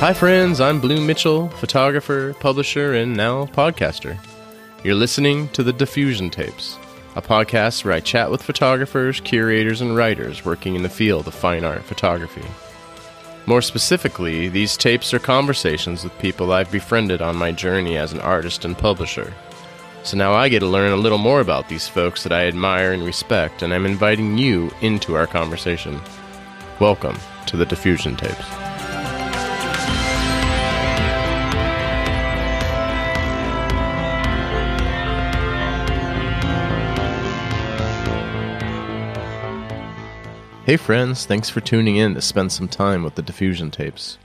Hi friends, I'm Blue Mitchell, photographer, publisher, and now podcaster. You're listening to The Diffusion Tapes, a podcast where I chat with photographers, curators, and writers working in the field of fine art photography. More specifically, these tapes are conversations with people I've befriended on my journey as an artist and publisher. So now I get to learn a little more about these folks that I admire and respect, and I'm inviting you into our conversation. Welcome to The Diffusion Tapes. Hey friends, thanks for tuning in to spend some time with The Diffusion Tapes.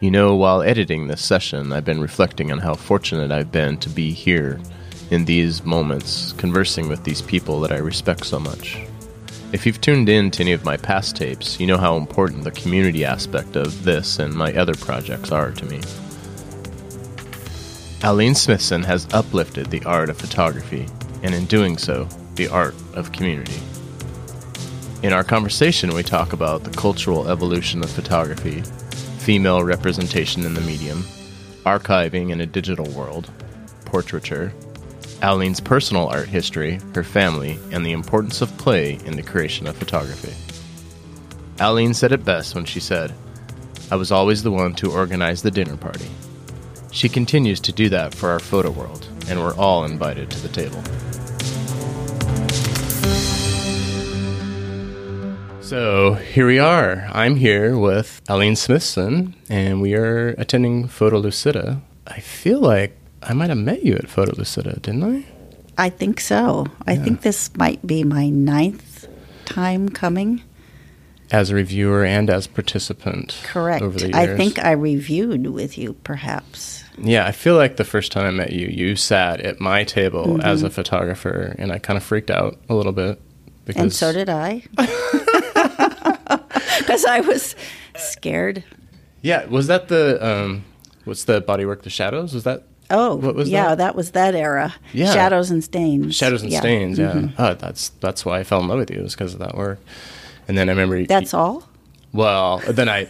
You know, while editing this session, I've been reflecting on how fortunate I've been to be here in these moments, conversing with these people that I respect so much. If you've tuned in to any of my past tapes, you know how important the community aspect of this and my other projects are to me. Aline Smithson has uplifted the art of photography, and in doing so, the art of community. In our conversation, we talk about the cultural evolution of photography, female representation in the medium, archiving in a digital world, portraiture, Aline's personal art history, her family, and the importance of play in the creation of photography. Aline said it best when she said, "I was always the one to organize the dinner party." She continues to do that for our photo world, and we're all invited to the table. So here we are. I'm here with Aline Smithson, and we are attending Photolucida. I feel like I might have met you at Photolucida, didn't I? I think so. Yeah. I think this might be my 9th time coming. As a reviewer and as participant. Correct. Over the years. I think I reviewed with you, perhaps. Yeah, I feel like the first time I met you, you sat at my table as a photographer, and I kind of freaked out a little bit. Because... And so did I. Because I was scared. Yeah, was that the, what's the bodywork, The Shadows? Was that? Oh, what was yeah, that was that era. Yeah. Shadows and Stains. Shadows and Stains, yeah. Mm-hmm. Oh, that's why I fell in love with you, was because of that work. And then I remember... That's all? Well, then I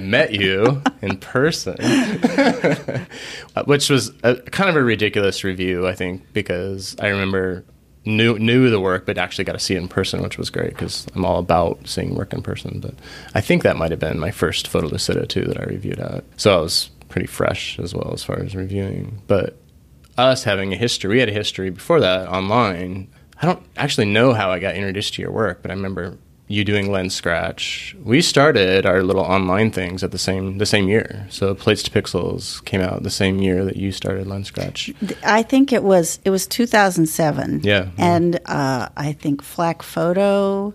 met you in person, which was kind of a ridiculous review, I think, because I remember... Knew the work, but actually got to see it in person, which was great because I'm all about seeing work in person. But I think that might have been my first Photolucida, too, that I reviewed at. So I was pretty fresh as well as far as reviewing. But us having a history, we had a history before that online. I don't actually know how I got introduced to your work, but I remember you doing Lenscratch. We started our little online things at the same year. So Plates to Pixels came out the same year that you started Lenscratch. I think it was 2007. Yeah. And I think Flak Photo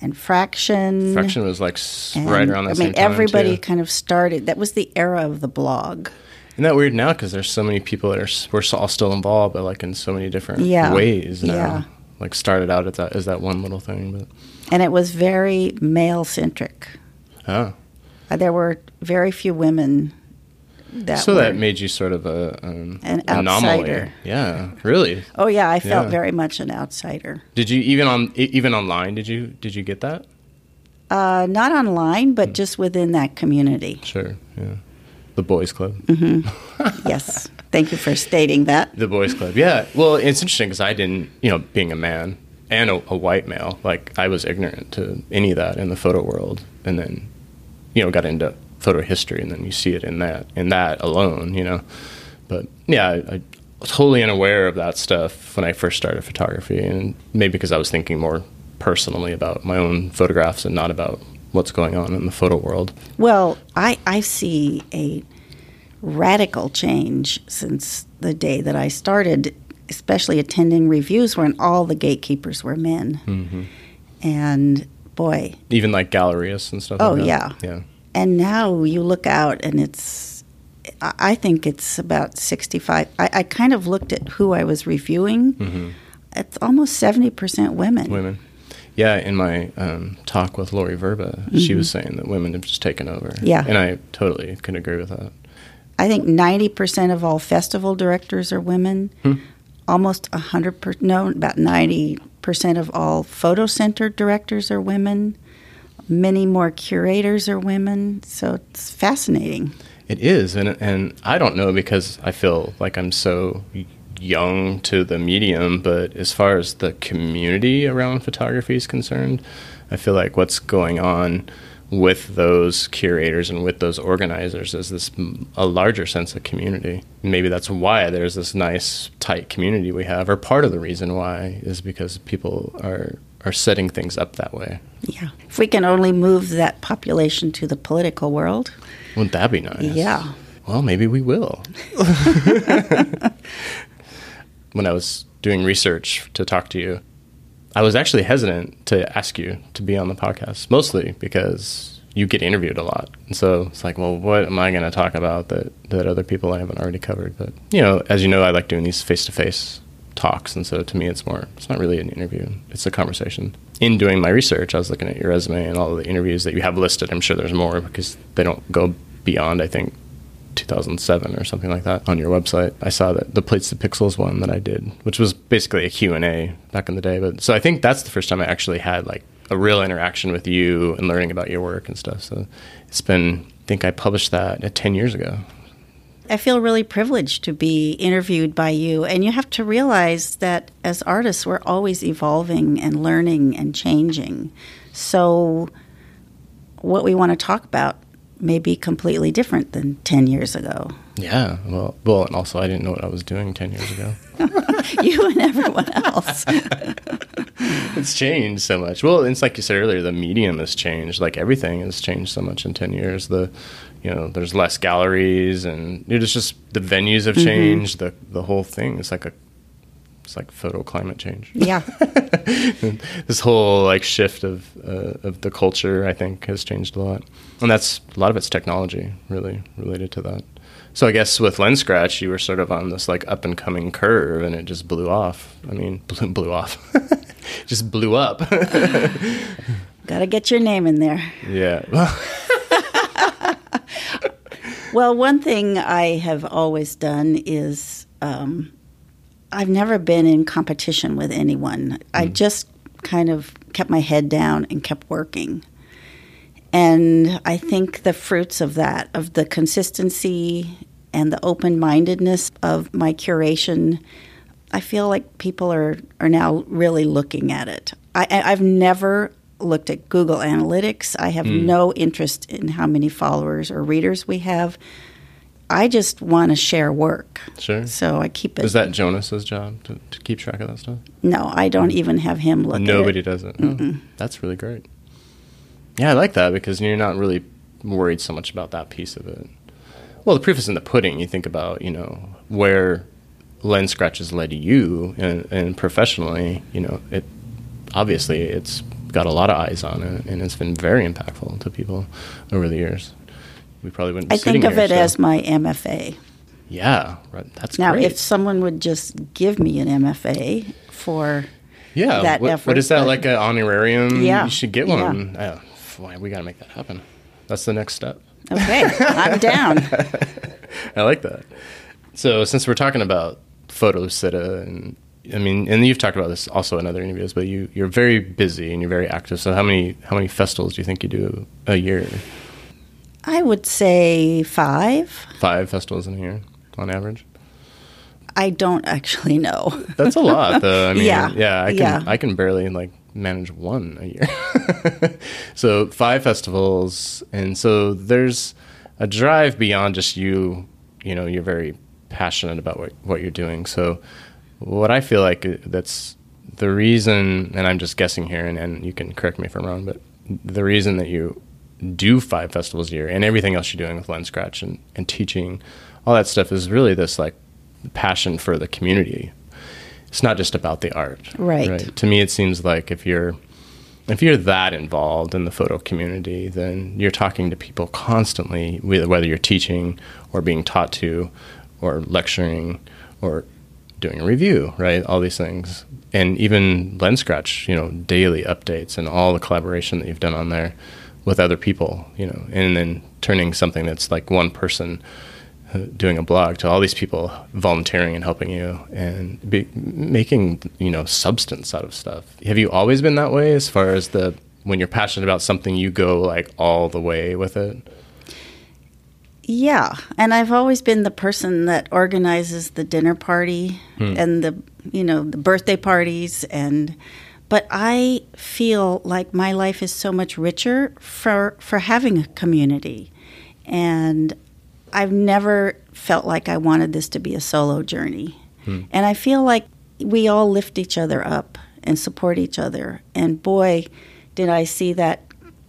and Fraction. Fraction was like right around that same time. I mean, everybody kind of started. That was the era of the blog. Isn't that weird now? Because there's so many people that we're all still involved, but like in so many different ways now. Yeah. Like started out as that one little thing, but. And it was very male-centric. Oh. There were very few women that So that made you sort of an outsider. Anomaly. Yeah, really. Oh, yeah, I felt very much an outsider. Did you, even online, did you get that? Not online, but just within that community. Sure, yeah. The Boys Club. Mm-hmm. Yes. Thank you for stating that. The Boys Club, yeah. Well, it's interesting because I didn't, being a man, and a white male, like I was ignorant to any of that in the photo world, and then, got into photo history, and then you see it in that alone, But yeah, I was totally unaware of that stuff when I first started photography, and maybe because I was thinking more personally about my own photographs and not about what's going on in the photo world. Well, I see a radical change since the day that I started, especially attending reviews when all the gatekeepers were men. Mm-hmm. And, boy. Even like galleries and stuff like that? Oh, yeah. And now you look out and I think it's about 65. I kind of looked at who I was reviewing. Mm-hmm. It's almost 70% women. Yeah, in my talk with Lori Verba, she was saying that women have just taken over. Yeah. And I totally can agree with that. I think 90% of all festival directors are women. Hmm. Almost 100%, about 90% of all photo center directors are women. Many more curators are women, so it's fascinating. It is, and I don't know because I feel like I'm so young to the medium, but as far as the community around photography is concerned, I feel like what's going on with those curators and with those organizers is this a larger sense of community. Maybe that's why there's this nice, tight community we have, or part of the reason why is because people are setting things up that way. Yeah. If we can only move that population to the political world. Wouldn't that be nice? Yeah. Well, maybe we will. When I was doing research to talk to you, I was actually hesitant to ask you to be on the podcast, mostly because you get interviewed a lot. And so it's like, well, what am I going to talk about that other people I haven't already covered? But, as you know, I like doing these face-to-face talks, and so to me it's not really an interview, it's a conversation. In doing my research, I was looking at your resume and all of the interviews that you have listed. I'm sure there's more because they don't go beyond, I think, 2007 or something like that on your website. I saw that the Plates to Pixels one that I did, which was basically a Q&A back in the day, but so I think that's the first time I actually had like a real interaction with you and learning about your work and stuff. So it's been, I think I published that 10 years ago. I feel really privileged to be interviewed by you. And you have to realize that as artists, we're always evolving and learning and changing. So what we want to talk about may be completely different than 10 years ago. Yeah. Well, and also I didn't know what I was doing 10 years ago. You and everyone else. It's changed so much. Well, it's like you said earlier, the medium has changed. Like everything has changed so much in 10 years. There's less galleries, and it's just the venues have changed. Mm-hmm. The whole thing is like it's like photo climate change. Yeah. This whole like shift of the culture, I think, has changed a lot, and that's a lot of it's technology really related to that. So I guess with Lenscratch, you were sort of on this like up and coming curve, and it just blew off. I mean, blew off. Just blew up. Got to get your name in there. Yeah. Well, one thing I have always done is I've never been in competition with anyone. Mm-hmm. I just kind of kept my head down and kept working. And I think the fruits of that, of the consistency and the open-mindedness of my curation, I feel like people are now really looking at it. I've never looked at Google Analytics. I have no interest in how many followers or readers we have. I just want to share work. Sure. So I keep it. Is that Jonas's job to keep track of that stuff? No, I don't even have him look at it. Nobody does it. Oh, that's really great. Yeah, I like that because you're not really worried so much about that piece of it. Well, the proof is in the pudding. You think about, where Lenscratch has led you and professionally, it obviously it's got a lot of eyes on it, and it's been very impactful to people over the years. We probably wouldn't be sitting here. I think of it as my MFA. Yeah, right. That's great. Now, if someone would just give me an MFA for that effort. What is that, like an honorarium? Yeah. You should get one. Yeah. We got to make that happen. That's the next step. Okay, I'm down. I like that. So since we're talking about Photolucida and you've talked about this also in other interviews, but you're very busy and you're very active. So how many festivals do you think you do a year? I would say five. Five festivals in a year on average? I don't actually know. That's a lot, though. I mean, I can barely manage one a year. So five festivals, and so there's a drive beyond just you. You're very passionate about what you're doing. So what I feel like that's the reason, and I'm just guessing here, and you can correct me if I'm wrong, but the reason that you do five festivals a year and everything else you're doing with Lenscratch and teaching, all that stuff is really this like passion for the community. It's not just about the art. Right? To me, it seems like if you're that involved in the photo community, then you're talking to people constantly, whether you're teaching or being taught to or lecturing or doing a review, right? All these things. And even Lenscratch, daily updates and all the collaboration that you've done on there with other people, and then turning something that's like one person doing a blog to all these people volunteering and helping you and making, substance out of stuff. Have you always been that way as far as the when you're passionate about something, you go like all the way with it. Yeah, and I've always been the person that organizes the dinner party and the, you know, the birthday parties, and but I feel like my life is so much richer for having a community, and I've never felt like I wanted this to be a solo journey. And I feel like we all lift each other up and support each other, and boy, did I see that,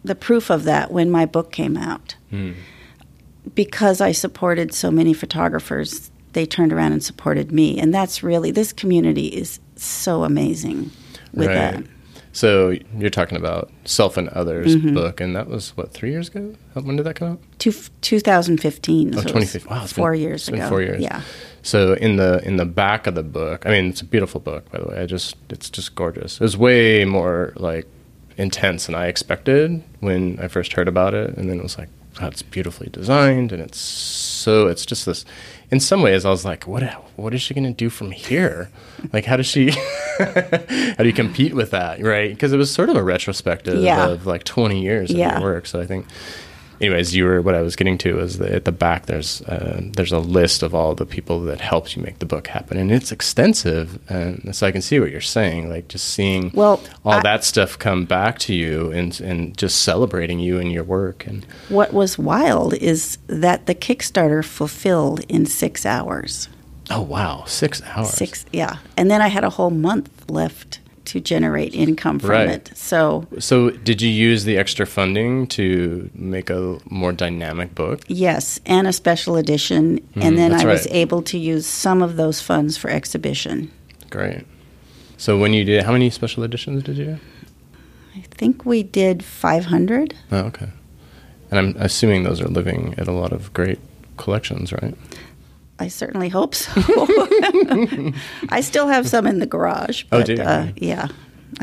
the proof of that, when my book came out. Because I supported so many photographers, they turned around and supported me. And that's really, this community is so amazing with that. So you're talking about Self and Others book, and that was, what, 3 years ago? When did that come out? 2015. Oh, so 2015. Wow, it's 4 years ago. It's been 4 years. Yeah. So in the back of the book, I mean, it's a beautiful book, by the way. It's just gorgeous. It was way more, like, intense than I expected when I first heard about it, and then it was like, oh, it's beautifully designed, and it's so, it's just this, in some ways I was like, what is she going to do from here? Like, how does she, how do you compete with that, right? Because it was sort of a retrospective of like 20 years of your work. So I think, anyways, what I was getting to is that at the back there's a list of all the people that helped you make the book happen, and it's extensive, and so I can see what you're saying, like just seeing that stuff come back to you and just celebrating you and your work. And what was wild is that the Kickstarter fulfilled in 6 hours. Oh wow, 6 hours. And then I had a whole month left to generate income from it. So did you use the extra funding to make a more dynamic book? Yes, and a special edition. And then I was able to use some of those funds for exhibition. Great. So when you did, how many special editions did you do? I think we did 500. Oh, okay. And I'm assuming those are living at a lot of great collections, right? I certainly hope so. I still have some in the garage, but I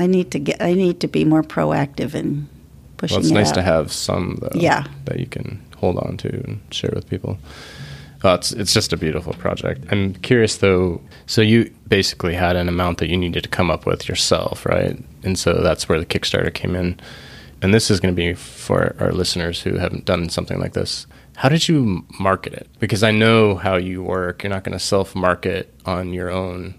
need to be more proactive in pushing it out. Well, it's nice to have some though, that you can hold on to and share with people. It's just a beautiful project. I'm curious though. So you basically had an amount that you needed to come up with yourself, right? And so that's where the Kickstarter came in. And this is going to be for our listeners who haven't done something like this. How did you market it? Because I know how you work. You're not going to self-market on your own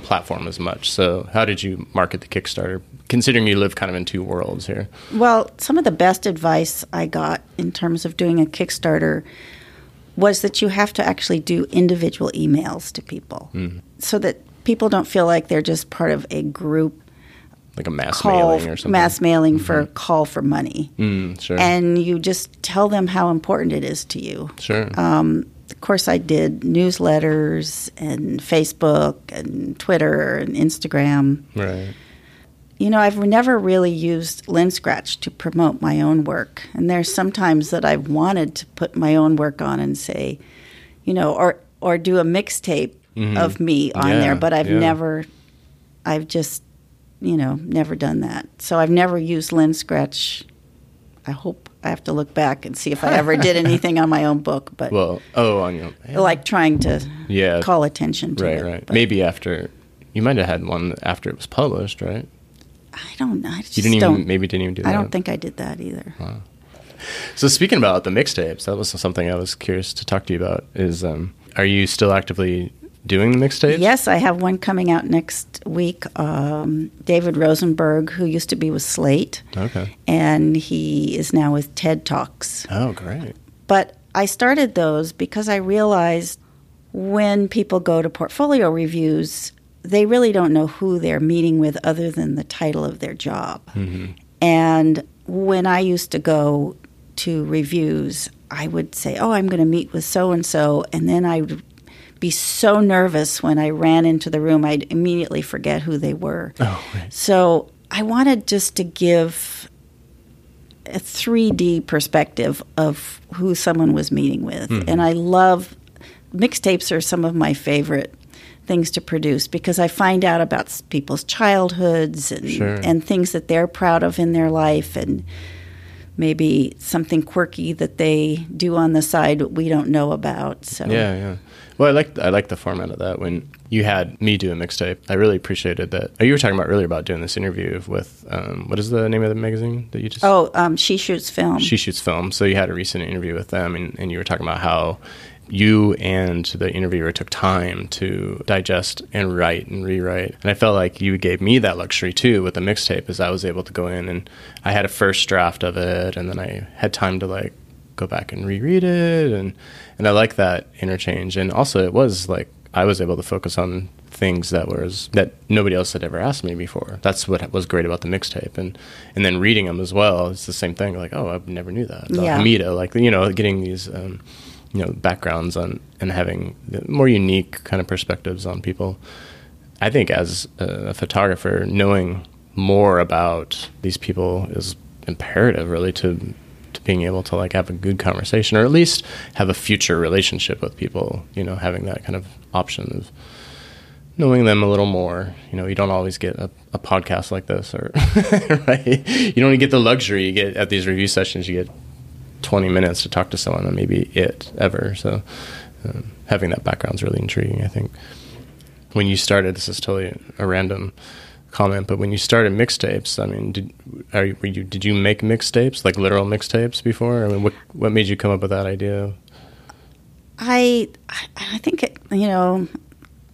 platform as much. So how did you market the Kickstarter, considering you live kind of in two worlds here? Well, some of the best advice I got in terms of doing a Kickstarter was that you have to actually do individual emails to people so that people don't feel like they're just part of a group. Like a mailing or something. Mass mailing for a call for money. Sure. And you just tell them how important it is to you. Sure. Of course, I did newsletters and Facebook and Twitter and Instagram. Right. You know, I've never really used Lenscratch to promote my own work. And there's sometimes that I've wanted to put my own work on and say, you know, or do a mixtape of me on there. But I've never – I've just – you know, never done that. So I've never used Lenscratch. I hope I have to look back and see if I ever did anything on my own book. But on your own. Yeah. Like trying to call attention to it. Right. But maybe after, you might have had one after it was published, right? I don't know. You didn't even do that? I don't think I did that either. Wow. So speaking about the mixtapes, that was something I was curious to talk to you about is, are you still actively doing the mixtapes? Yes, I have one coming out next week. David Rosenberg, who used to be with Slate. Okay. And he is now with TED Talks. Oh, great. But I started those because I realized when people go to portfolio reviews, they really don't know who they're meeting with other than the title of their job. Mm-hmm. And when I used to go to reviews, I would say, oh, I'm going to meet with so-and-so, and then I would be so nervous when I ran into the room, I'd immediately forget who they were. Oh, right. So I wanted just to give a 3D perspective of who someone was meeting with. And I love mixtapes are some of my favorite things to produce because I find out about people's childhoods and things that they're proud of in their life and maybe something quirky that they do on the side we don't know about. So. Yeah. Well, I like the format of that. When you had me do a mixtape, I really appreciated that. You were talking about earlier about doing this interview with, what is the name of the magazine that you just... She Shoots Film. She Shoots Film. So you had a recent interview with them, and you were talking about how you and the interviewer took time to digest and write and rewrite. And I felt like you gave me that luxury too with the mixtape, as I was able to go in and I had a first draft of it, and then I had time to like go back and reread it. And I like that interchange. And also it was like I was able to focus on things that nobody else had ever asked me before. That's what was great about the mixtape. And then reading them as well, it's the same thing. Like, oh, I never knew that. Yeah. Hamida, like, you know, getting these... backgrounds on and having more unique kind of perspectives on people. I think as a photographer, knowing more about these people is imperative really to being able to like have a good conversation, or at least have a future relationship with people, you know, having that kind of option of knowing them a little more. You know, you don't always get a podcast like this, or right? You don't get the luxury you get at these review sessions. You get 20 minutes to talk to someone, and maybe it ever. So having that background is really intriguing, I think. When you started, this is totally a random comment, but when you started mixtapes, I mean, did you make mixtapes, like literal mixtapes before? I mean, what made you come up with that idea? I think,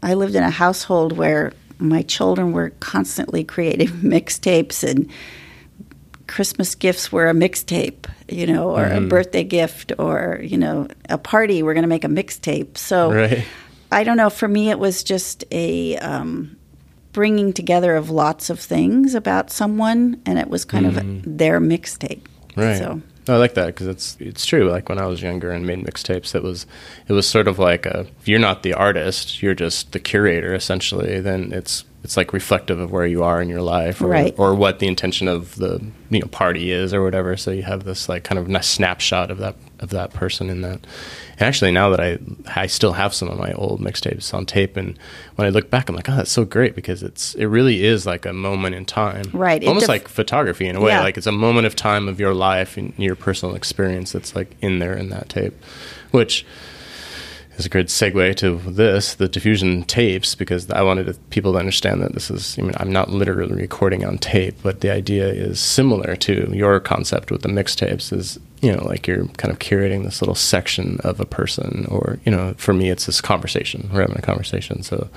I lived in a household where my children were constantly creating mixtapes, and Christmas gifts were a mixtape, or a birthday gift, or, a party, we're going to make a mixtape. So right. I don't know. For me, it was just a bringing together of lots of things about someone, and it was kind of their mixtape. Right. So. I like that, because it's true. Like when I was younger and made mixtapes, it was sort of like if you're not the artist, you're just the curator essentially, then it's like reflective of where you are in your life, or right. or what the intention of the party is or whatever. So you have this like kind of nice snapshot of that person in that. And actually now that I still have some of my old mixtapes on tape, and when I look back, I'm like, oh, that's so great, because it really is like a moment in time. Right. Almost like photography in a way. Yeah. Like it's a moment of time of your life and your personal experience that's like in there in that tape, which is a good segue to this, the Diffusion tapes, because I wanted people to understand that this is, I'm not literally recording on tape, but the idea is similar to your concept with the mixtapes is, like you're kind of curating this little section of a person, or, for me, it's this conversation. We're having a conversation. So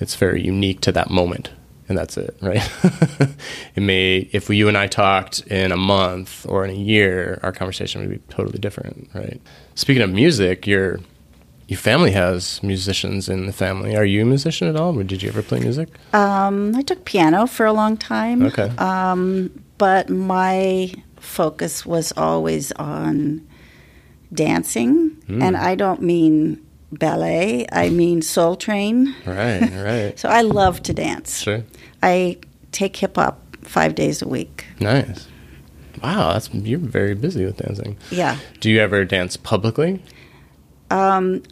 it's very unique to that moment. And that's it, right? If you and I talked in a month or in a year, our conversation would be totally different, right? Speaking of music, your family has musicians in the family. Are you a musician at all? Or did you ever play music? I took piano for a long time. Okay. But my focus was always on dancing. And I don't mean ballet. I mean Soul Train. Right. So I love to dance. Sure. I take hip-hop 5 days a week. Nice. Wow, you're very busy with dancing. Yeah. Do you ever dance publicly?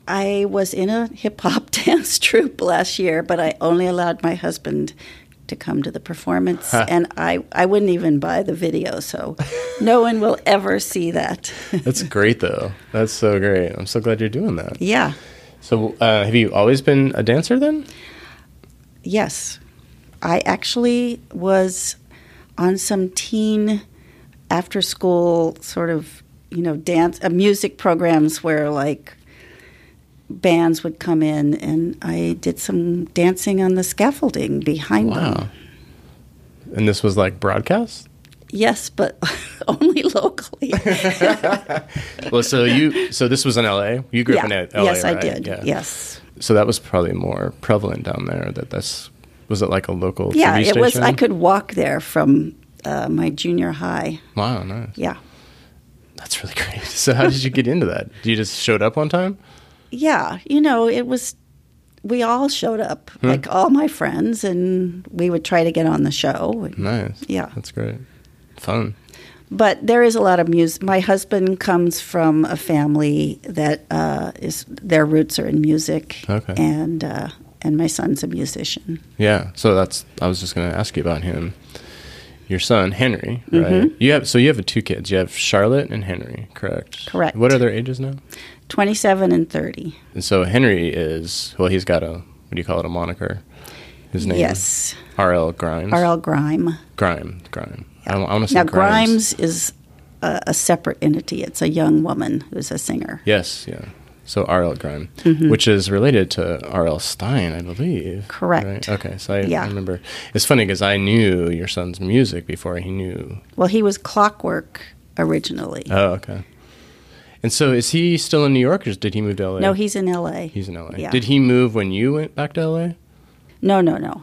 I was in a hip-hop dance troupe last year, but I only allowed my husband to come to the performance, and I wouldn't even buy the video, so no one will ever see that. That's great, though. That's so great. I'm so glad you're doing that. Yeah. So have you always been a dancer then? Yes. I actually was on some teen after-school sort of, dance music programs where, like, bands would come in, and I did some dancing on the scaffolding behind them. And this was like broadcast? Yes, but only locally. Well, so this was in LA? You grew up in LA, yes, right? I did. Yeah. Yes. So that was probably more prevalent down there. Was it like a local TV station? Yeah, it was. I could walk there from my junior high. Wow, nice. Yeah. That's really great. So how did you get into that? You just showed up one time? Yeah, we all showed up, like all my friends, and we would try to get on the show. Nice. Yeah. That's great. Fun. But there is a lot of music. My husband comes from a family that their roots are in music. Okay. And my son's a musician. Yeah, so I was just going to ask you about him. Your son, Henry, right? Mm-hmm. You have two kids. You have Charlotte and Henry, correct? Correct. What are their ages now? 27 and 30. And so Henry is, well, he's got a, what do you call it, a moniker? His name? Yes. R.L. Grimes. R.L. Grime. Grime. Yeah. I want to say now, Grimes is a separate entity. It's a young woman who's a singer. Yes, yeah. So R.L. Grime, mm-hmm. which is related to R.L. Stein, I believe. Correct. Right? Okay, so I remember. It's funny because I knew your son's music before he knew. Well, he was Clockwork originally. Oh, okay. And so is he still in New York or did he move to L.A.? No, he's in L.A. He's in L.A. Yeah. Did he move when you went back to L.A.? No. No.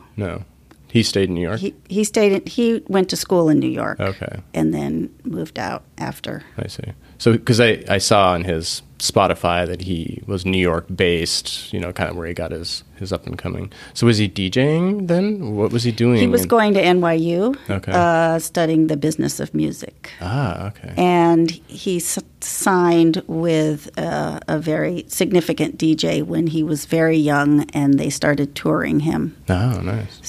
He stayed in New York? He went to school in New York. Okay. And then moved out after. I see. So because I saw on his Spotify that he was New York-based, you know, kind of where he got his up-and-coming. So was he DJing then? What was he doing? He was going to NYU, studying the business of music. Ah, okay. And he signed with a very significant DJ when he was very young, and they started touring him. Oh, nice.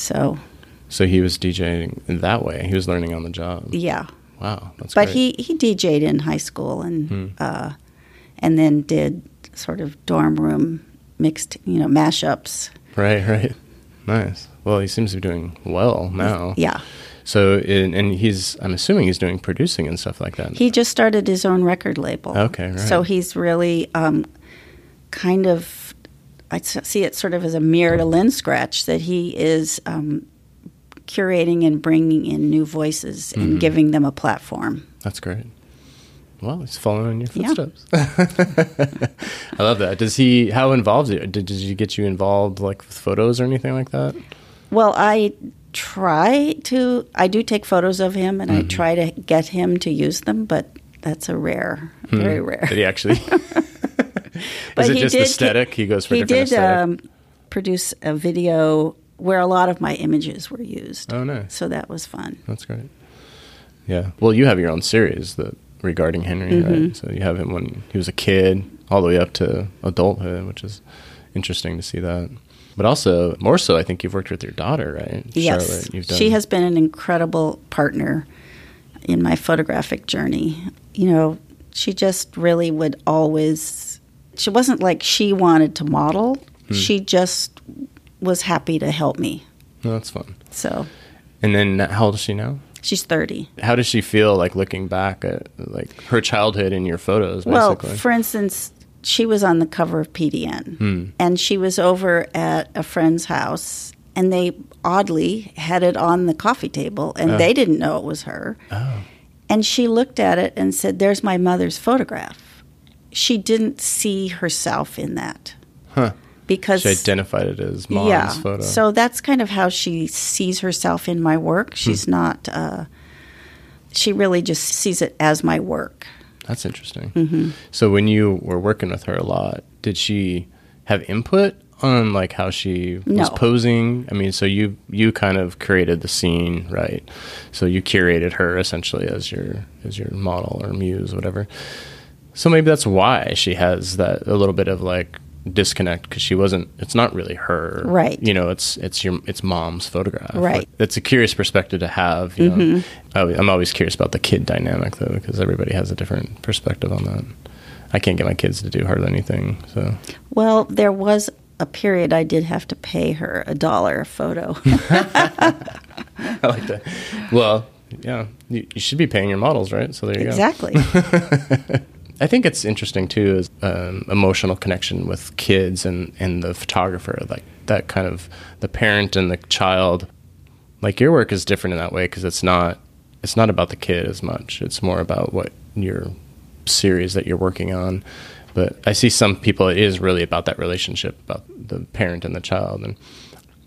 So he was DJing that way. He was learning on the job. Yeah. Wow, that's great. But he DJ'd in high school and then did sort of dorm room mixed, you know, mashups. Right. Nice. Well, he seems to be doing well now. Yeah. So, and I'm assuming he's doing producing and stuff like that. He just started his own record label. Okay, right. So he's really kind of, I see it sort of as a mirror to Lenscratch, that he is curating and bringing in new voices and giving them a platform. That's great. Well, he's following your footsteps. Yeah. I love that. How involved did he get you involved, like with photos or anything like that? Well, I do take photos of him and I try to get him to use them, but that's very rare. Did he actually? But is it just aesthetic? He goes for different aesthetic? He did produce a video where a lot of my images were used. Oh, nice. So that was fun. That's great. Yeah. Well, you have your own series regarding Henry, right? So you have him when he was a kid all the way up to adulthood, which is interesting to see that. But also, more so, I think you've worked with your daughter, right? Yes. Charlotte, she has been an incredible partner in my photographic journey. You know, she just really would always... She wasn't like she wanted to model. She just... was happy to help me. Oh, that's fun. So, and then how old is she now? She's 30. How does she feel like looking back at like her childhood in your photos? Well, basically? For instance, she was on the cover of PDN, and she was over at a friend's house, and they oddly had it on the coffee table, and they didn't know it was her. Oh, and she looked at it and said, "There's my mother's photograph." She didn't see herself in that. Huh. Because she identified it as mom's photo. So that's kind of how she sees herself in my work. She's not, she really just sees it as my work. That's interesting. Mm-hmm. So when you were working with her a lot, did she have input on like how she was posing? I mean, so you kind of created the scene, right? So you curated her essentially as your model or muse, whatever. So maybe that's why she has that a little bit of like, disconnect because it's not really her, right? You know, it's mom's photograph, right? That's a curious perspective to have, you know. I'm always curious about the kid dynamic though, because everybody has a different perspective on that. I can't get my kids to do hardly anything. So, well, there was a period I did have to pay her $1 a photo. I like that. Well, yeah, you should be paying your models, right? So there you go. Exactly. I think it's interesting too is emotional connection with kids and the photographer, like that kind of the parent and the child. Like your work is different in that way because it's not about the kid as much. It's more about what your series that you're working on. But I see some people it is really about that relationship, about the parent and the child, and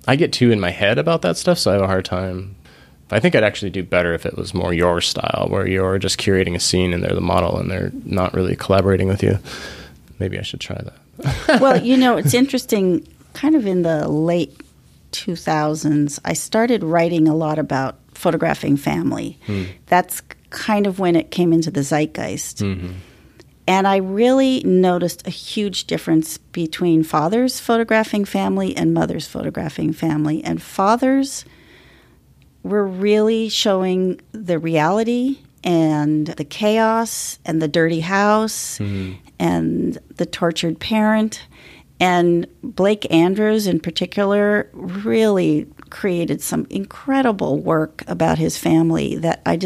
I get too in my head about that stuff, so I have a hard time. I think I'd actually do better if it was more your style, where you're just curating a scene and they're the model and they're not really collaborating with you. Maybe I should try that. Well, you know, it's interesting, kind of in the late 2000s, I started writing a lot about photographing family. That's kind of when it came into the zeitgeist. And I really noticed a huge difference between fathers photographing family and mothers photographing family. And fathers... we're really showing the reality and the chaos and the dirty house and The Tortured Parent. And Blake Andrews, in particular, really created some incredible work about his family that I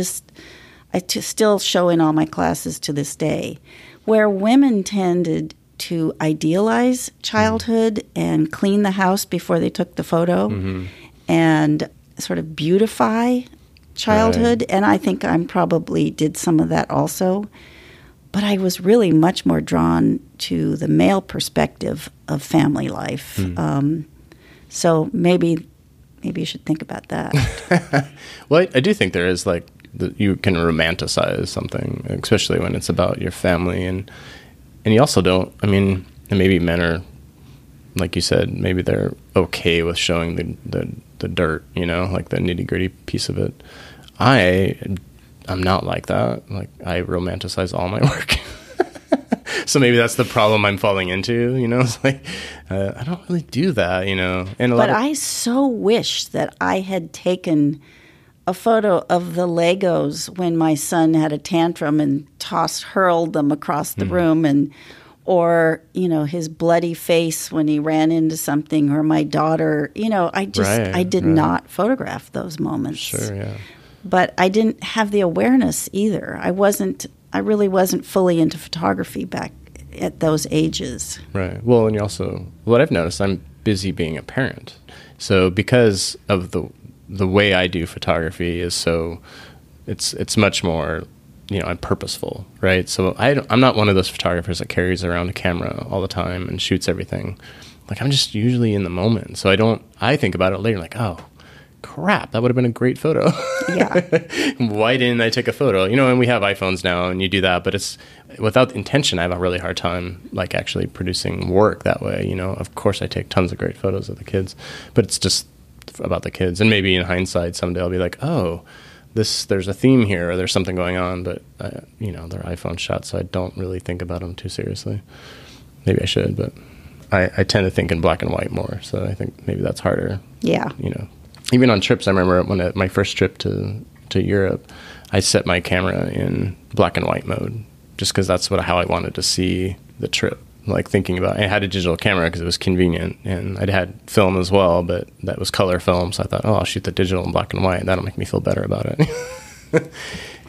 still show in all my classes to this day, where women tended to idealize childhood and clean the house before they took the photo and sort of beautify childhood. Right. And I think I probably did some of that also. But I was really much more drawn to the male perspective of family life. So maybe you should think about that. Well, I do think there is, like, you can romanticize something, especially when it's about your family. And you also don't, I mean, and maybe men are, like you said, maybe they're okay with showing the dirt, you know, like the nitty-gritty piece of it. I'm not like that. Like, I romanticize all my work. So maybe that's the problem I'm falling into, you know? It's like, I don't really do that, you know? And I so wish that I had taken a photo of the Legos when my son had a tantrum and hurled them across the room, and or, you know, his bloody face when he ran into something, or my daughter. You know, I did not photograph those moments. Sure, yeah. But I didn't have the awareness either. I really wasn't fully into photography back at those ages. Right. Well, and you also, what I've noticed, I'm busy being a parent. So because of the way I do photography is so, it's much more, you know, I'm purposeful, right? So I'm not one of those photographers that carries around a camera all the time and shoots everything. Like, I'm just usually in the moment. So I think about it later, like, oh, crap, that would have been a great photo. Yeah. Why didn't I take a photo? You know, and we have iPhones now and you do that, but it's without intention. I have a really hard time, like, actually producing work that way. You know, of course I take tons of great photos of the kids, but it's just about the kids. And maybe in hindsight, someday I'll be like, oh, there's a theme here, or there's something going on, but you know, they're iPhone shots. So I don't really think about them too seriously. Maybe I should, but I tend to think in black and white more. So I think maybe that's harder. Yeah. You know, even on trips, I remember when my first trip to Europe, I set my camera in black and white mode just because that's how I wanted to see the trip. Like, thinking about, I had a digital camera because it was convenient, and I'd had film as well, but that was color film. So I thought, oh, I'll shoot the digital in black and white, and that'll make me feel better about it.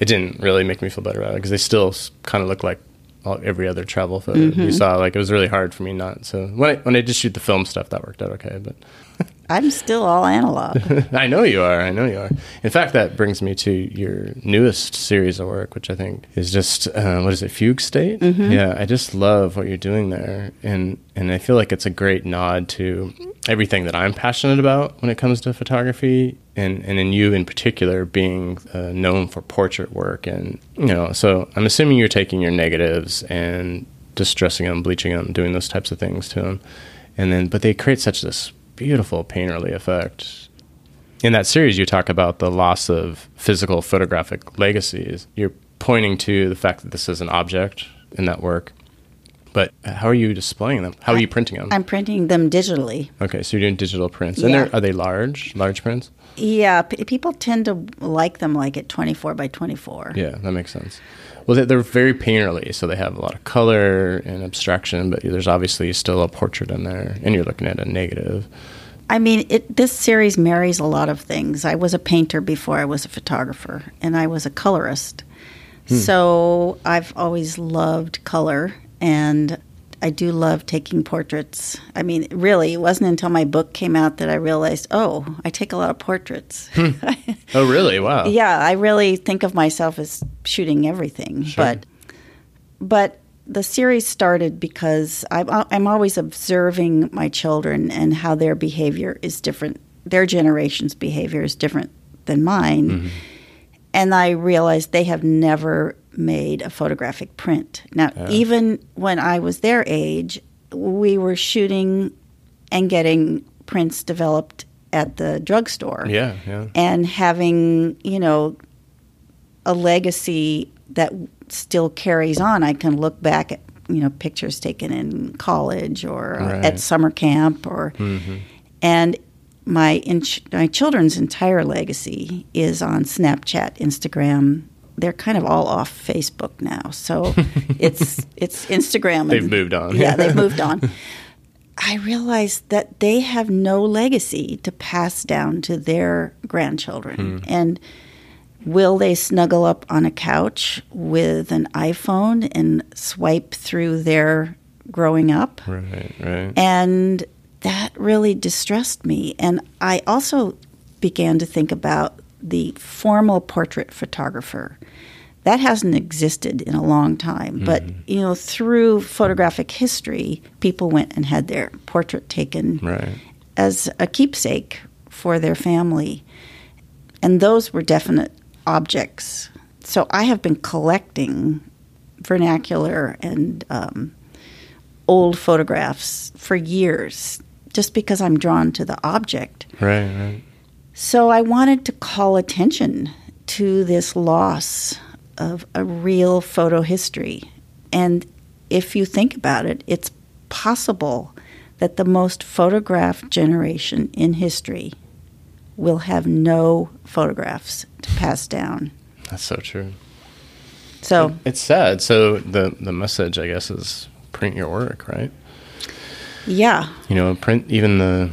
It didn't really make me feel better about it because they still kind of look like every other travel photo you saw. Like, it was really hard for me not. So when I did shoot the film stuff, that worked out okay. But I'm still all analog. I know you are. In fact, that brings me to your newest series of work, which I think is just, what is it, Fugue State? Yeah, I just love what you're doing there. And I feel like it's a great nod to everything that I'm passionate about when it comes to photography, and in you in particular being known for portrait work. And, you know, so I'm assuming you're taking your negatives and distressing them, bleaching them, doing those types of things to them. But they create such this beautiful painterly effect. In that series, you talk about the loss of physical photographic legacies. You're pointing to the fact that this is an object in that work. But how are you displaying them? How are you printing them? I'm printing them digitally. Okay, so you're doing digital prints. Yeah. And are they large prints? Yeah, people tend to like them, like, at 24 by 24. Yeah, that makes sense. Well, they're very painterly, so they have a lot of color and abstraction, but there's obviously still a portrait in there, and you're looking at a negative. I mean, this series marries a lot of things. I was a painter before I was a photographer, and I was a colorist. So I've always loved color. And I do love taking portraits. I mean, really, it wasn't until my book came out that I realized, oh, I take a lot of portraits. Oh, really? Wow. Yeah, I really think of myself as shooting everything. Sure. But the series started because I'm always observing my children and how their behavior is different. Their generation's behavior is different than mine. And I realized they have never made a photographic print. Now, even when I was their age, we were shooting and getting prints developed at the drugstore. Yeah, yeah. And having, you know, a legacy that still carries on. I can look back at, you know, pictures taken in college or at summer camp or and my children's entire legacy is on Snapchat, Instagram, they're kind of all off Facebook now. So it's Instagram. And, they've moved on. Yeah, they've moved on. I realized that they have no legacy to pass down to their grandchildren. And will they snuggle up on a couch with an iPhone and swipe through their growing up? Right, right. And that really distressed me. And I also began to think about the formal portrait photographer. That hasn't existed in a long time. But, you know, through photographic history, people went and had their portrait taken as a keepsake for their family. And those were definite objects. So I have been collecting vernacular and old photographs for years just because I'm drawn to the object. Right, right. So I wanted to call attention to this loss of a real photo history. And if you think about it, it's possible that the most photographed generation in history will have no photographs to pass down. That's so true. So it's sad. So the message, I guess, is print your work, right? Yeah. You know, print even the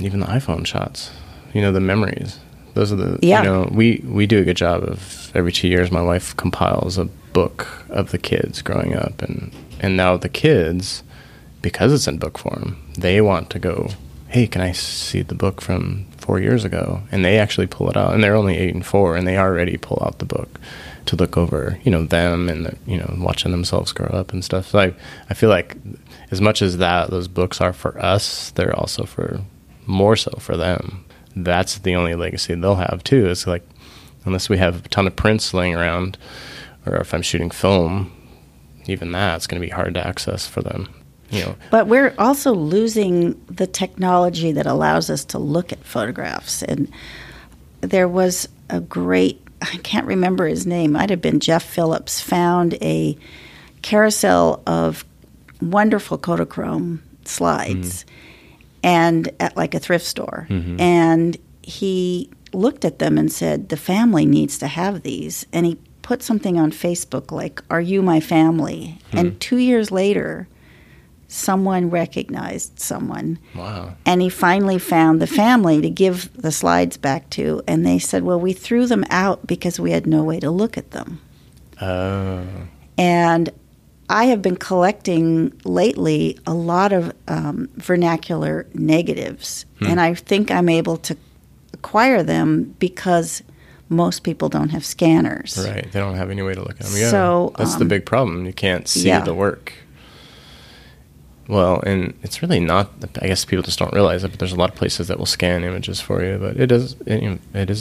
iPhone shots. You know, the memories. Those are the, you know, we do a good job of every 2 years my wife compiles a book of the kids growing up. And now the kids, because it's in book form, they want to go, hey, can I see the book from 4 years ago? And they actually pull it out. And they're only 8 and 4, and they already pull out the book to look over, you know, them and, the, you know, watching themselves grow up and stuff. So I feel like as much as that, those books are for us, they're also for, more so for them. That's the only legacy they'll have too. It's like, unless we have a ton of prints laying around, or if I'm shooting film, even that's going to be hard to access for them. You know. But we're also losing the technology that allows us to look at photographs. And there was a great, I can't remember his name, might have been Jeff Phillips, found a carousel of wonderful Kodachrome slides. And at like a thrift store. And he looked at them and said, the family needs to have these. And he put something on Facebook like, are you my family? And 2 years later, someone recognized someone. Wow. And he finally found the family to give the slides back to. And they said, well, we threw them out because we had no way to look at them. Oh. And I have been collecting lately a lot of vernacular negatives, and I think I'm able to acquire them because most people don't have scanners. Right, they don't have any way to look at them. Yeah, so, that's the big problem. You can't see the work. Well, and it's really not. I guess people just don't realize it, but there's a lot of places that will scan images for you, but it is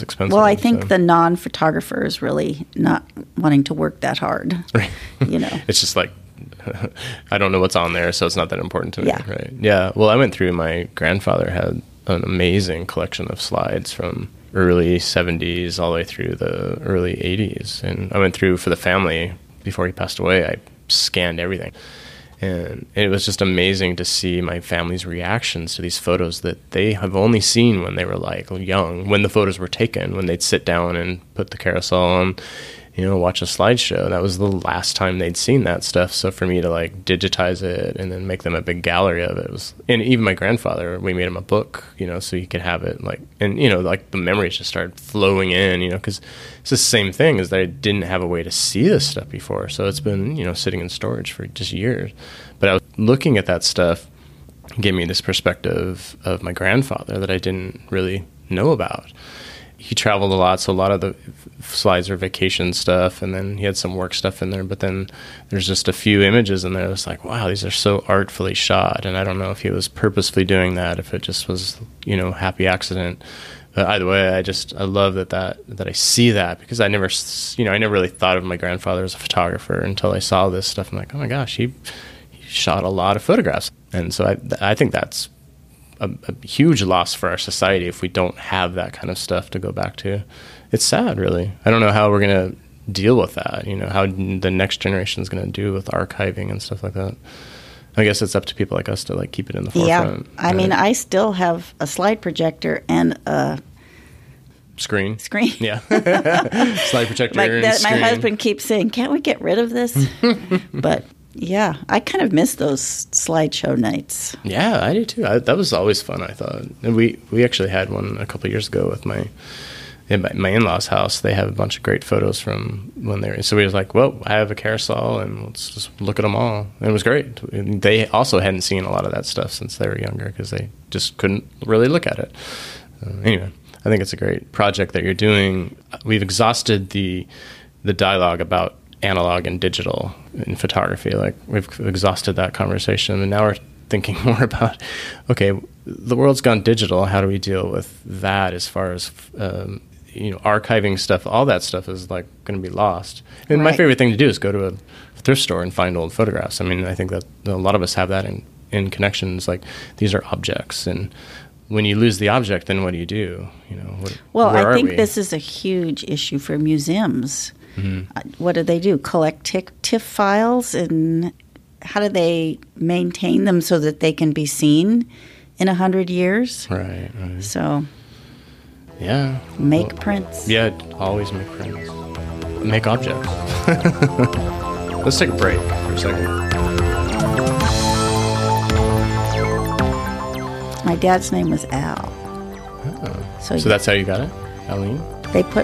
expensive. Well, I think the non-photographer is really not wanting to work that hard. Right. You know, it's just like, I don't know what's on there, so it's not that important to me, right? Yeah. Well, I went through, my grandfather had an amazing collection of slides from early 70s all the way through the early 80s. And I went through for the family before he passed away. I scanned everything. And it was just amazing to see my family's reactions to these photos that they have only seen when they were like young, when the photos were taken, when they'd sit down and put the carousel on, you know, watch a slideshow. That was the last time they'd seen that stuff. So for me to like digitize it and then make them a big gallery of it was, and even my grandfather, we made him a book, you know, so he could have it like, and, you know, like the memories just started flowing in, you know, because it's the same thing as they didn't have a way to see this stuff before. So it's been, you know, sitting in storage for just years. But I was looking at that stuff, gave me this perspective of my grandfather that I didn't really know about. He traveled a lot, so a lot of the slides are vacation stuff, and then he had some work stuff in there, but then there's just a few images in there. It's like, wow, these are so artfully shot, and I don't know if he was purposefully doing that, if it just was, you know, happy accident. But either way, I love that I see that, because I never, you know, I never really thought of my grandfather as a photographer until I saw this stuff. I'm like, oh my gosh, he shot a lot of photographs. And so I think that's a huge loss for our society if we don't have that kind of stuff to go back to. It's sad, really. I don't know how we're going to deal with that, you know, how the next generation is going to do with archiving and stuff like that. I guess it's up to people like us to, like, keep it in the forefront. Yeah, I mean, I still have a slide projector and a Screen. Yeah. Slide protector. Like that, my husband keeps saying, can't we get rid of this? But yeah, I kind of miss those slideshow nights. Yeah, I do too. That was always fun, I thought. And we actually had one a couple of years ago with my in-laws' house. They have a bunch of great photos from when they were. So we was like, well, I have a carousel, and let's just look at them all. And it was great. And they also hadn't seen a lot of that stuff since they were younger because they just couldn't really look at it. Anyway, I think it's a great project that you're doing. We've exhausted the dialogue about analog and digital in photography. Like, we've exhausted that conversation, and now we're thinking more about, okay, the world's gone digital. How do we deal with that as far as archiving stuff? All that stuff is like going to be lost. And right. My favorite thing to do is go to a thrift store and find old photographs. I mean, I think that a lot of us have that in connections. Like, these are objects, and when you lose the object, then what do you do? I think this is a huge issue for museums. Mm-hmm. What do they do? Collect TIFF files, and how do they maintain them so that they can be seen in 100 years? Right. So. Yeah. Make prints. Yeah, always make prints. Make objects. Let's take a break for a second. My dad's name was Al. Oh. So that's how you got it? Aline?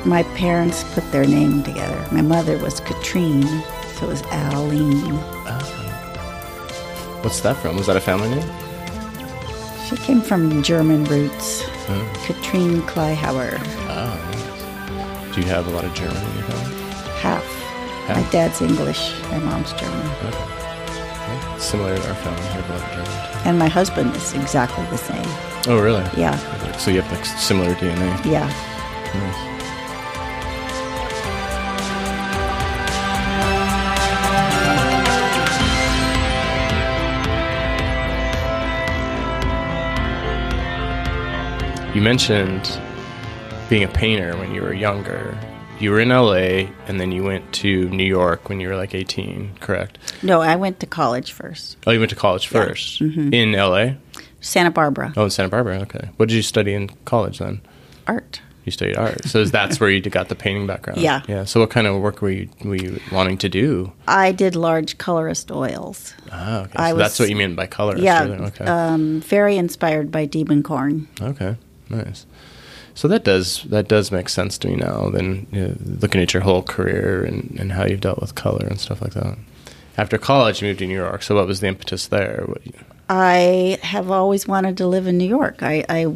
My parents put their name together. My mother was Katrine, so it was Aline. Oh. What's that from? Was that a family name? She came from German roots. Oh. Katrine Kleihauer. Oh, nice. Do you have a lot of German in your home? Half. My dad's English. My mom's German. Okay. Yeah. Similar to our family, we have a lot of German too. And my husband is exactly the same. Oh, really? Yeah. So you have like similar DNA. Yeah. Nice. You mentioned being a painter when you were younger. You were in LA, and then you went to New York when you were like 18, correct? No, I went to college first. Oh, you went to college first? Yeah. Mm-hmm. In LA? Santa Barbara. Oh, in Santa Barbara, okay. What did you study in college then? Art. You studied art. So that's where you got the painting background? Yeah. Yeah. So what kind of work were you wanting to do? I did large colorist oils. Oh, okay. So that's what you mean by colorist. Yeah. Really? Okay. Very inspired by Diebenkorn. Okay. Nice. So that does make sense to me now, then, looking at your whole career and how you've dealt with color and stuff like that. After college, you moved to New York. So what was the impetus there? I have always wanted to live in New York. I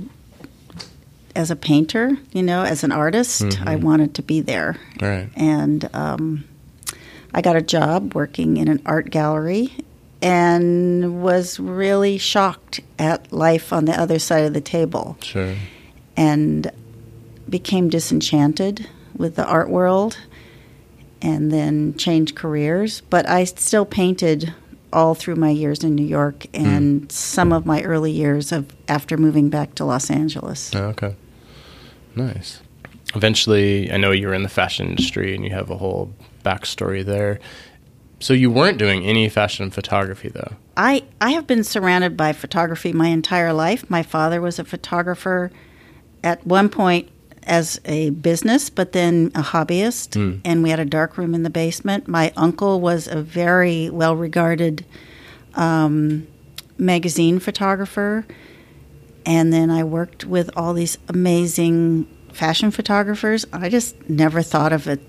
as a painter, as an artist, mm-hmm. I wanted to be there. Right. And I got a job working in an art gallery and was really shocked at life on the other side of the table. Sure. And became disenchanted with the art world and then changed careers. But I still painted all through my years in New York and some of my early years after moving back to Los Angeles. Oh, okay. Nice. Eventually, I know you were in the fashion industry and you have a whole backstory there. So you weren't doing any fashion photography, though? I have been surrounded by photography my entire life. My father was a photographer at one point as a business, but then a hobbyist, and we had a dark room in the basement. My uncle was a very well-regarded magazine photographer, and then I worked with all these amazing fashion photographers. I just never thought of it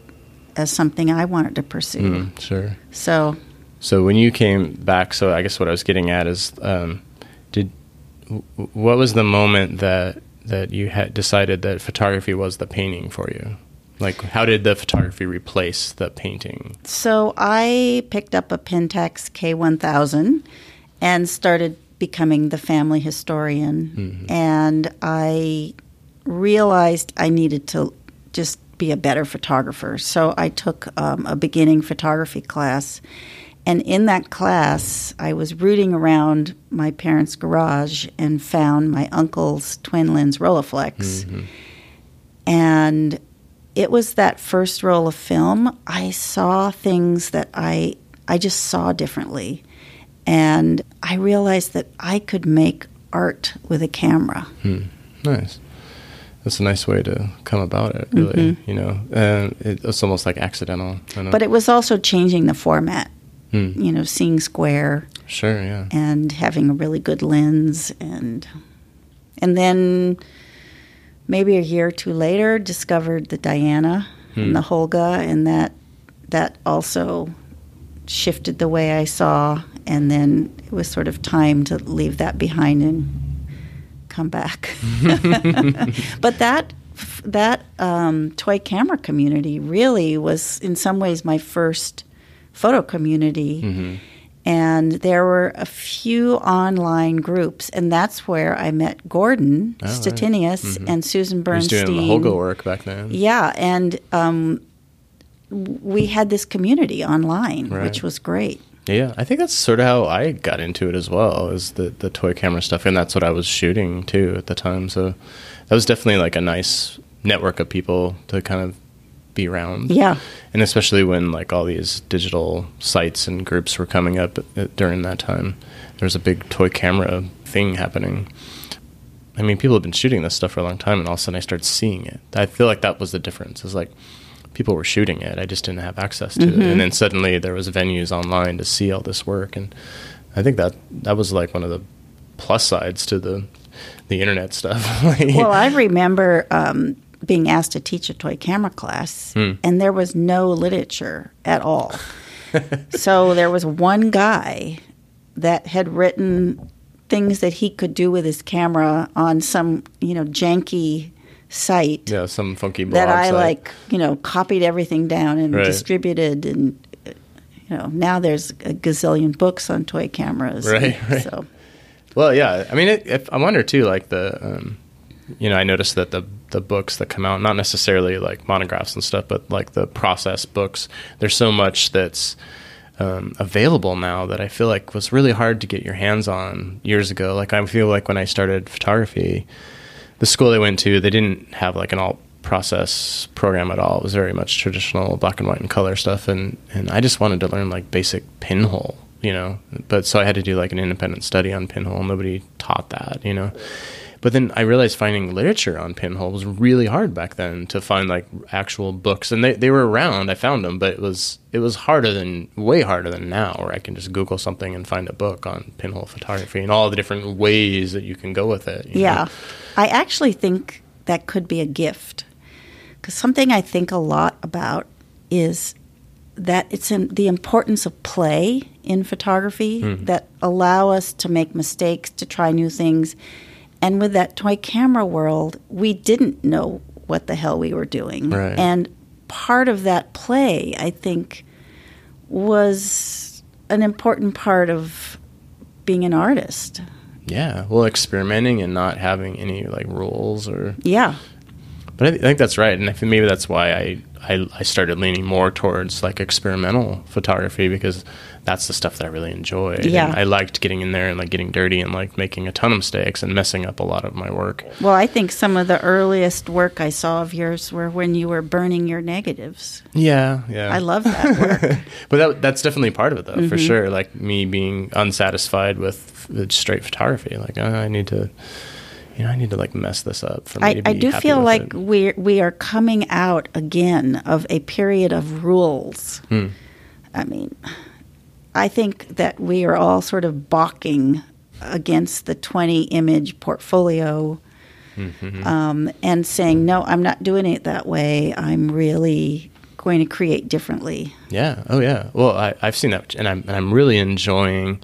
as something I wanted to pursue. Sure. So when you came back, so I guess what I was getting at is, what was the moment that you had decided that photography was the painting for you? Like, how did the photography replace the painting? So I picked up a Pentax K1000 and started becoming the family historian. Mm-hmm. And I realized I needed to just be a better photographer. So I took a beginning photography class. And in that class, I was rooting around my parents' garage and found my uncle's twin lens Rolleiflex. Mm-hmm. And it was that first roll of film. I saw things that I just saw differently. And I realized that I could make art with a camera. Nice. That's a nice way to come about it, really, you know. And it's almost like accidental. You know? But it was also changing the format, you know, seeing square. Sure, yeah. And having a really good lens. And then maybe a year or two later, discovered the Diana and the Holga, and that also shifted the way I saw. And then it was sort of time to leave that behind and come back. But that toy camera community really was in some ways my first photo community, and there were a few online groups, and that's where I met Gordon Statinius and Susan Bernstein. He was doing the Holga work back then. Yeah, and we had this community online, which was great. Yeah, I think that's sort of how I got into it as well, is the toy camera stuff, and that's what I was shooting too at the time. So that was definitely like a nice network of people to kind of be around. Yeah. And especially when like all these digital sites and groups were coming up during that time, there was a big toy camera thing happening. I mean, people have been shooting this stuff for a long time, and all of a sudden I started seeing it. I feel like that was the difference. It's like, people were shooting it. I just didn't have access to it. And then suddenly there was venues online to see all this work. And I think that was like one of the plus sides to the internet stuff. Well, I remember being asked to teach a toy camera class, and there was no literature at all. So there was one guy that had written things that he could do with his camera on some, you know, janky site, yeah, some funky blog that I site. Like, you know, copied everything down and distributed, and you know, now there's a gazillion books on toy cameras, right. So, well, yeah, I mean, I wonder too, like the, you know, I noticed that the books that come out, not necessarily like monographs and stuff, but like the process books, there's so much that's available now that I feel like was really hard to get your hands on years ago. Like I feel like when I started photography, the school I went to, they didn't have like an alt process program at all. It was very much traditional black and white and color stuff. And I just wanted to learn like basic pinhole, you know, but so I had to do like an independent study on pinhole. Nobody taught that, you know, but then I realized finding literature on pinhole was really hard back then, to find like actual books, and they were around. I found them, but it was way harder than now, where I can just Google something and find a book on pinhole photography and all the different ways that you can go with it. You know? I actually think that could be a gift, because something I think a lot about is that it's the importance of play in photography that allow us to make mistakes, to try new things. And with that toy camera world, we didn't know what the hell we were doing. Right. And part of that play, I think, was an important part of being an artist. Yeah, well, experimenting and not having any, like, rules or... Yeah. But I think that's right, and I think maybe that's why I started leaning more towards, like, experimental photography, because that's the stuff that I really enjoyed. Yeah. And I liked getting in there and, like, getting dirty and, like, making a ton of mistakes and messing up a lot of my work. Well, I think some of the earliest work I saw of yours were when you were burning your negatives. Yeah. I love that work. But that's definitely part of it, though, for sure. Like, me being unsatisfied with straight photography. Like, I need to... You know, I need to like mess this up. For me to be I do happy feel with like it. We are coming out again of a period of rules. I mean, I think that we are all sort of balking against the 20 image portfolio and saying, no, I'm not doing it that way. I'm really going to create differently. Yeah. Oh yeah. Well, I've seen that, and I'm really enjoying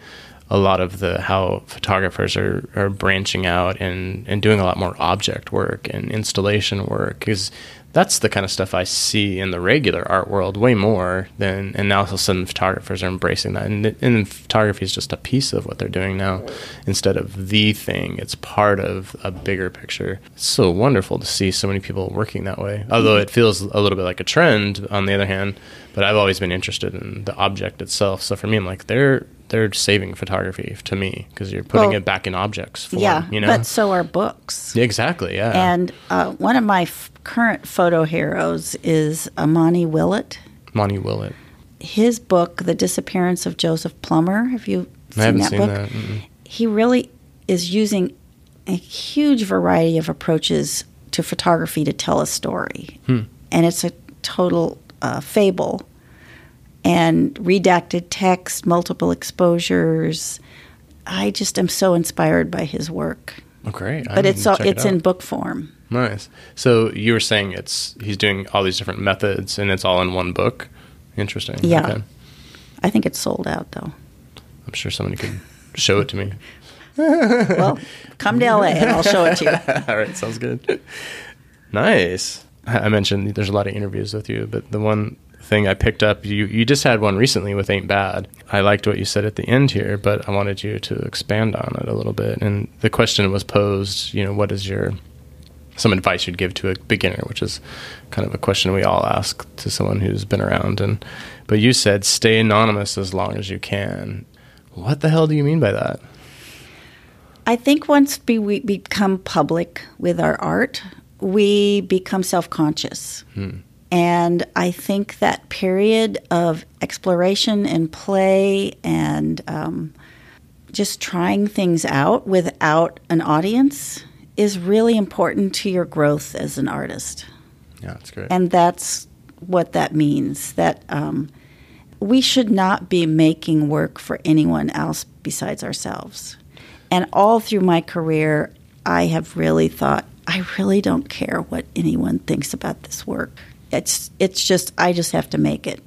a lot of how photographers are branching out and doing a lot more object work and installation work, because that's the kind of stuff I see in the regular art world way more than, and now all of a sudden photographers are embracing that. And photography is just a piece of what they're doing now instead of the thing. It's part of a bigger picture. It's so wonderful to see so many people working that way, although it feels a little bit like a trend on the other hand, but I've always been interested in the object itself. So for me, I'm like, they're saving photography to me, because you're putting it back in objects form. Yeah, you know? But so are books. Exactly, yeah. And one of my current photo heroes is Amani Willett. His book, The Disappearance of Joseph Plummer. Have you seen that book? I haven't seen that. Mm-hmm. He really is using a huge variety of approaches to photography to tell a story. And it's a total fable. And redacted text, multiple exposures. I just am so inspired by his work. Okay. But it's in book form. Nice. So you were saying he's doing all these different methods and it's all in one book? Interesting. Yeah. Okay. I think it's sold out, though. I'm sure somebody could show it to me. Well, come to LA and I'll show it to you. All right. Sounds good. Nice. I mentioned there's a lot of interviews with you, but the one thing I picked up, you just had one recently with Ain't Bad. I liked what you said at the end here, but I wanted you to expand on it a little bit. And the question was posed, what is some advice you'd give to a beginner, which is kind of a question we all ask to someone who's been around. But you said, stay anonymous as long as you can. What the hell do you mean by that? I think once we become public with our art, we become self-conscious. And I think that period of exploration and play and just trying things out without an audience is really important to your growth as an artist. Yeah, that's great. And that's what that means, that we should not be making work for anyone else besides ourselves. And all through my career, I have really thought, I really don't care what anyone thinks about this work. It's just, I just have to make it.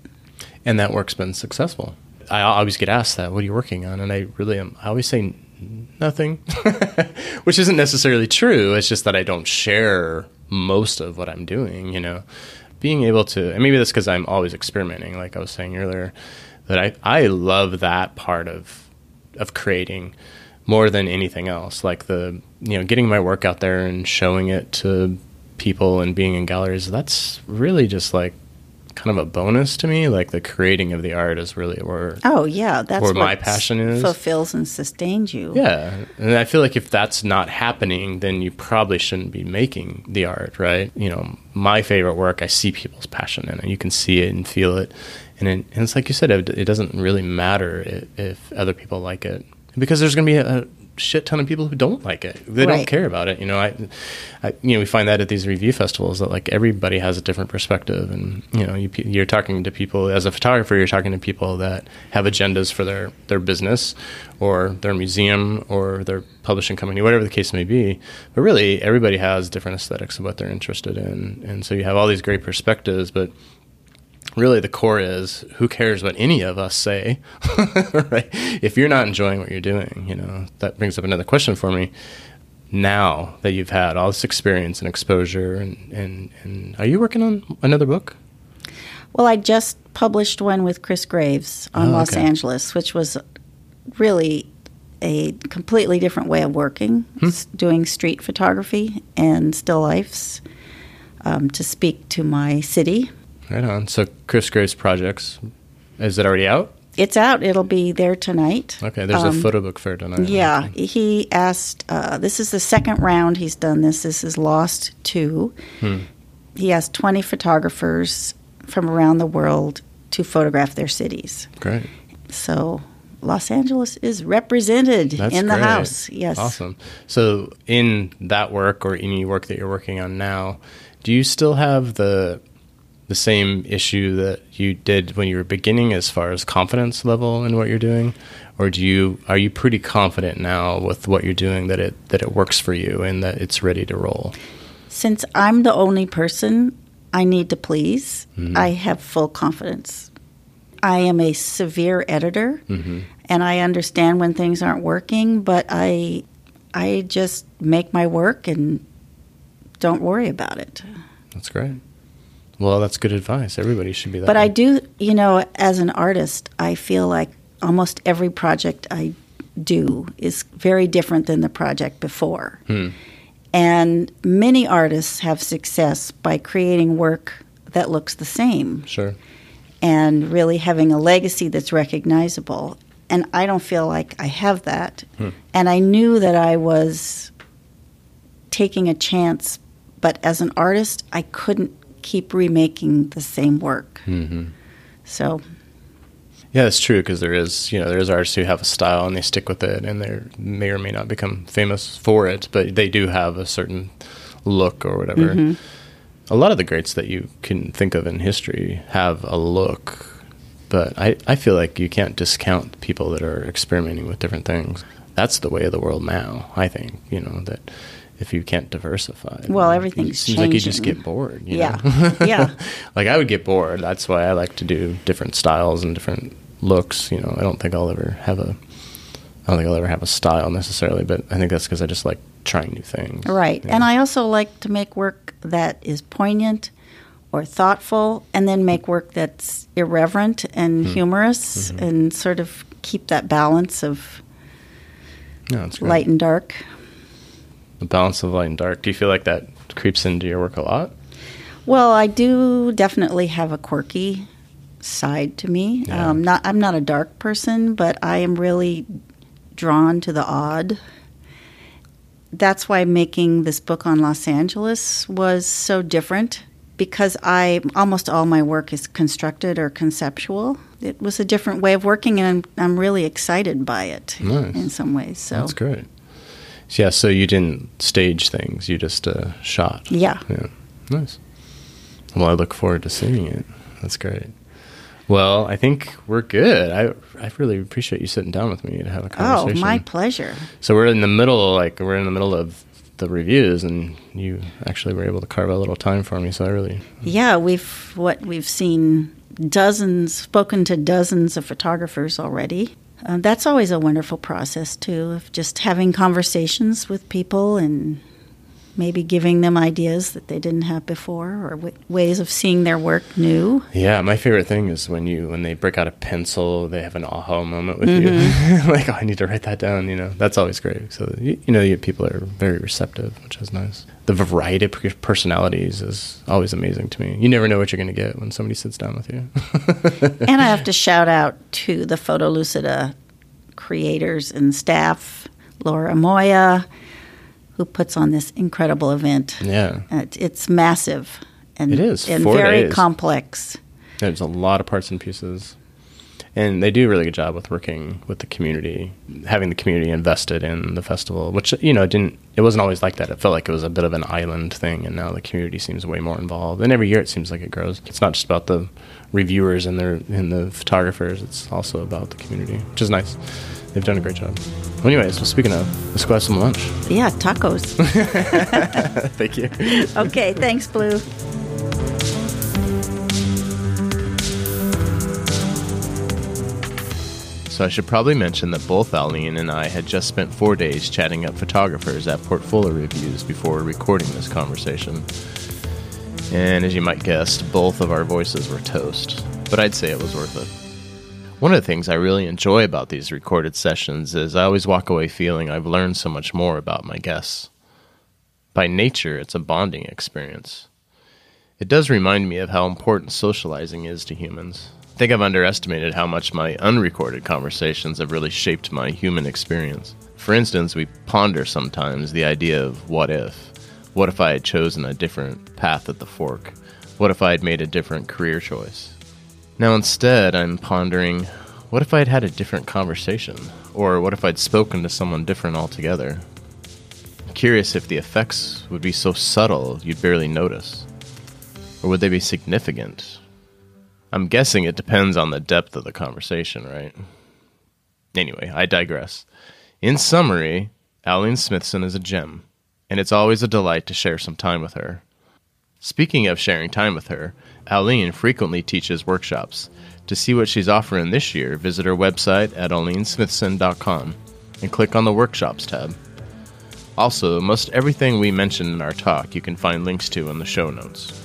And that work's been successful. I always get asked that, what are you working on? And I really am. I always say nothing, which isn't necessarily true. It's just that I don't share most of what I'm doing, Being able to, and maybe that's because I'm always experimenting, like I was saying earlier, that I love that part of creating more than anything else. Like getting my work out there and showing it to people and being in galleries, that's really just like kind of a bonus to me. Like the creating of the art is really where my passion is. Fulfills and sustains you. Yeah. And I feel like if that's not happening, then you probably shouldn't be making the art, right? My favorite work, I see people's passion in it. You can see it and feel it. And it's like you said, it doesn't really matter if other people like it, because there's going to be a shit ton of people who don't like it. They don't care about it. We find that at these review festivals that like everybody has a different perspective, and you're talking to people as a photographer, you're talking to people that have agendas for their business or their museum or their publishing company, whatever the case may be. But really everybody has different aesthetics of what they're interested in. And so you have all these great perspectives, but really the core is who cares what any of us say, right? If you're not enjoying what you're doing, that brings up another question for me. Now that you've had all this experience and exposure and are you working on another book? Well, I just published one with Chris Graves on Los Angeles, which was really a completely different way of working, doing street photography and still lifes to speak to my city. Right on. So Chris Graves Projects, is it already out? It's out. It'll be there tonight. Okay. There's a photo book fair tonight. Yeah. He asked, this is the second round he's done this. This is Lost 2. He asked 20 photographers from around the world to photograph their cities. Great. So Los Angeles is represented in the house. Yes. Awesome. So in that work or any work that you're working on now, do you still have the same issue that you did when you were beginning as far as confidence level in what you're doing? Or are you pretty confident now with what you're doing that it works for you and that it's ready to roll? Since I'm the only person I need to please, I have full confidence. I am a severe editor, and I understand when things aren't working, but I just make my work and don't worry about it. That's great. Well, that's good advice. Everybody should be that. But way. I do, as an artist, I feel like almost every project I do is very different than the project before. And many artists have success by creating work that looks the same. Sure. And really having a legacy that's recognizable. And I don't feel like I have that. And I knew that I was taking a chance, but as an artist, I couldn't keep remaking the same work. So yeah, it's true, because there is artists who have a style and they stick with it, and they may or may not become famous for it, but they do have a certain look or whatever. Mm-hmm. A lot of the greats that you can think of in history have a look, but I feel like you can't discount people that are experimenting with different things. That's the way of the world now, I think, you know, that if you can't diversify. Well, everything's changing. It seems like you just get bored. You know? Yeah, yeah. Like, I would get bored. That's why I like to do different styles and different looks, you know. I don't think I'll ever have a style necessarily, but I think that's because I just like trying new things. Right. Yeah. And I also like to make work that is poignant or thoughtful, and then make work that's irreverent and humorous, mm-hmm. and sort of keep that balance of light and dark. The balance of light and dark. Do you feel like that creeps into your work a lot? Well, I do definitely have a quirky side to me. Yeah. I'm not a dark person, but I am really drawn to the odd. That's why making this book on Los Angeles was so different, because almost all my work is constructed or conceptual. It was a different way of working, and I'm really excited by it. Nice. In some ways. So. That's great. Yeah, so you didn't stage things. You just shot. Yeah. Yeah. Nice. Well, I look forward to seeing it. That's great. Well, I think we're good. I really appreciate you sitting down with me to have a conversation. Oh, my pleasure. So we're in the middle of the reviews, and you actually were able to carve out a little time for me, so I really... Yeah, we've seen spoken to dozens of photographers already. That's always a wonderful process, too, of just having conversations with people and maybe giving them ideas that they didn't have before, or ways of seeing their work new. Yeah, my favorite thing is when they break out a pencil, they have an aha moment with mm-hmm. you. Like, oh, I need to write that down, you know. That's always great. So, people are very receptive, which is nice. The variety of personalities is always amazing to me. You never know what you're going to get when somebody sits down with you. And I have to shout out to the Photolucida creators and staff, Laura Moya, who puts on this incredible event. Yeah. It's massive. And it is. And very complex. There's a lot of parts and pieces. And they do a really good job with working with the community, having the community invested in the festival, which, it wasn't always like that. It felt like it was a bit of an island thing, and now the community seems way more involved. And every year it seems like it grows. It's not just about the reviewers and the photographers. It's also about the community, which is nice. They've done a great job. Well, anyways, well, speaking of, let's go have some lunch. Yeah, tacos. Thank you. Okay, thanks, Blue. So I should probably mention that both Aline and I had just spent 4 days chatting up photographers at portfolio reviews before recording this conversation. And as you might guess, both of our voices were toast. But I'd say it was worth it. One of the things I really enjoy about these recorded sessions is I always walk away feeling I've learned so much more about my guests. By nature, it's a bonding experience. It does remind me of how important socializing is to humans. I think I've underestimated how much my unrecorded conversations have really shaped my human experience. For instance, we ponder sometimes the idea of what if. What if I had chosen a different path at the fork? What if I had made a different career choice? Now instead, I'm pondering, what if I'd had a different conversation? Or what if I'd spoken to someone different altogether? I'm curious if the effects would be so subtle you'd barely notice. Or would they be significant? I'm guessing it depends on the depth of the conversation, right? Anyway, I digress. In summary, Aline Smithson is a gem, and it's always a delight to share some time with her. Speaking of sharing time with her, Aline frequently teaches workshops. To see what she's offering this year, visit her website at alinesmithson.com and click on the Workshops tab. Also, most everything we mentioned in our talk you can find links to in the show notes.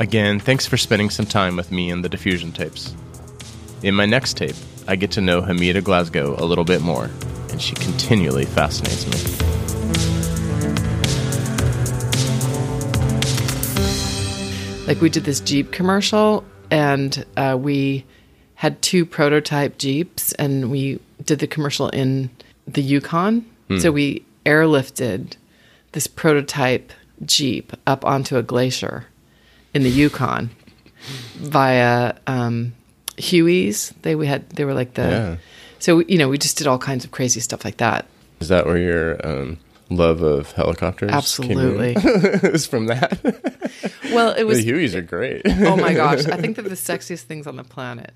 Again, thanks for spending some time with me in the Diffusion Tapes. In my next tape, I get to know Hamida Glasgow a little bit more, and she continually fascinates me. Like, we did this Jeep commercial, and we had 2 prototype Jeeps, and we did the commercial in the Yukon. Hmm. So we airlifted this prototype Jeep up onto a glacier in the Yukon via Hueys. They were like the... Yeah. So, we just did all kinds of crazy stuff like that. Is that where your love of helicopters. Absolutely. It was from that. Well, it was. The Hueys are great. Oh my gosh. I think they're the sexiest things on the planet.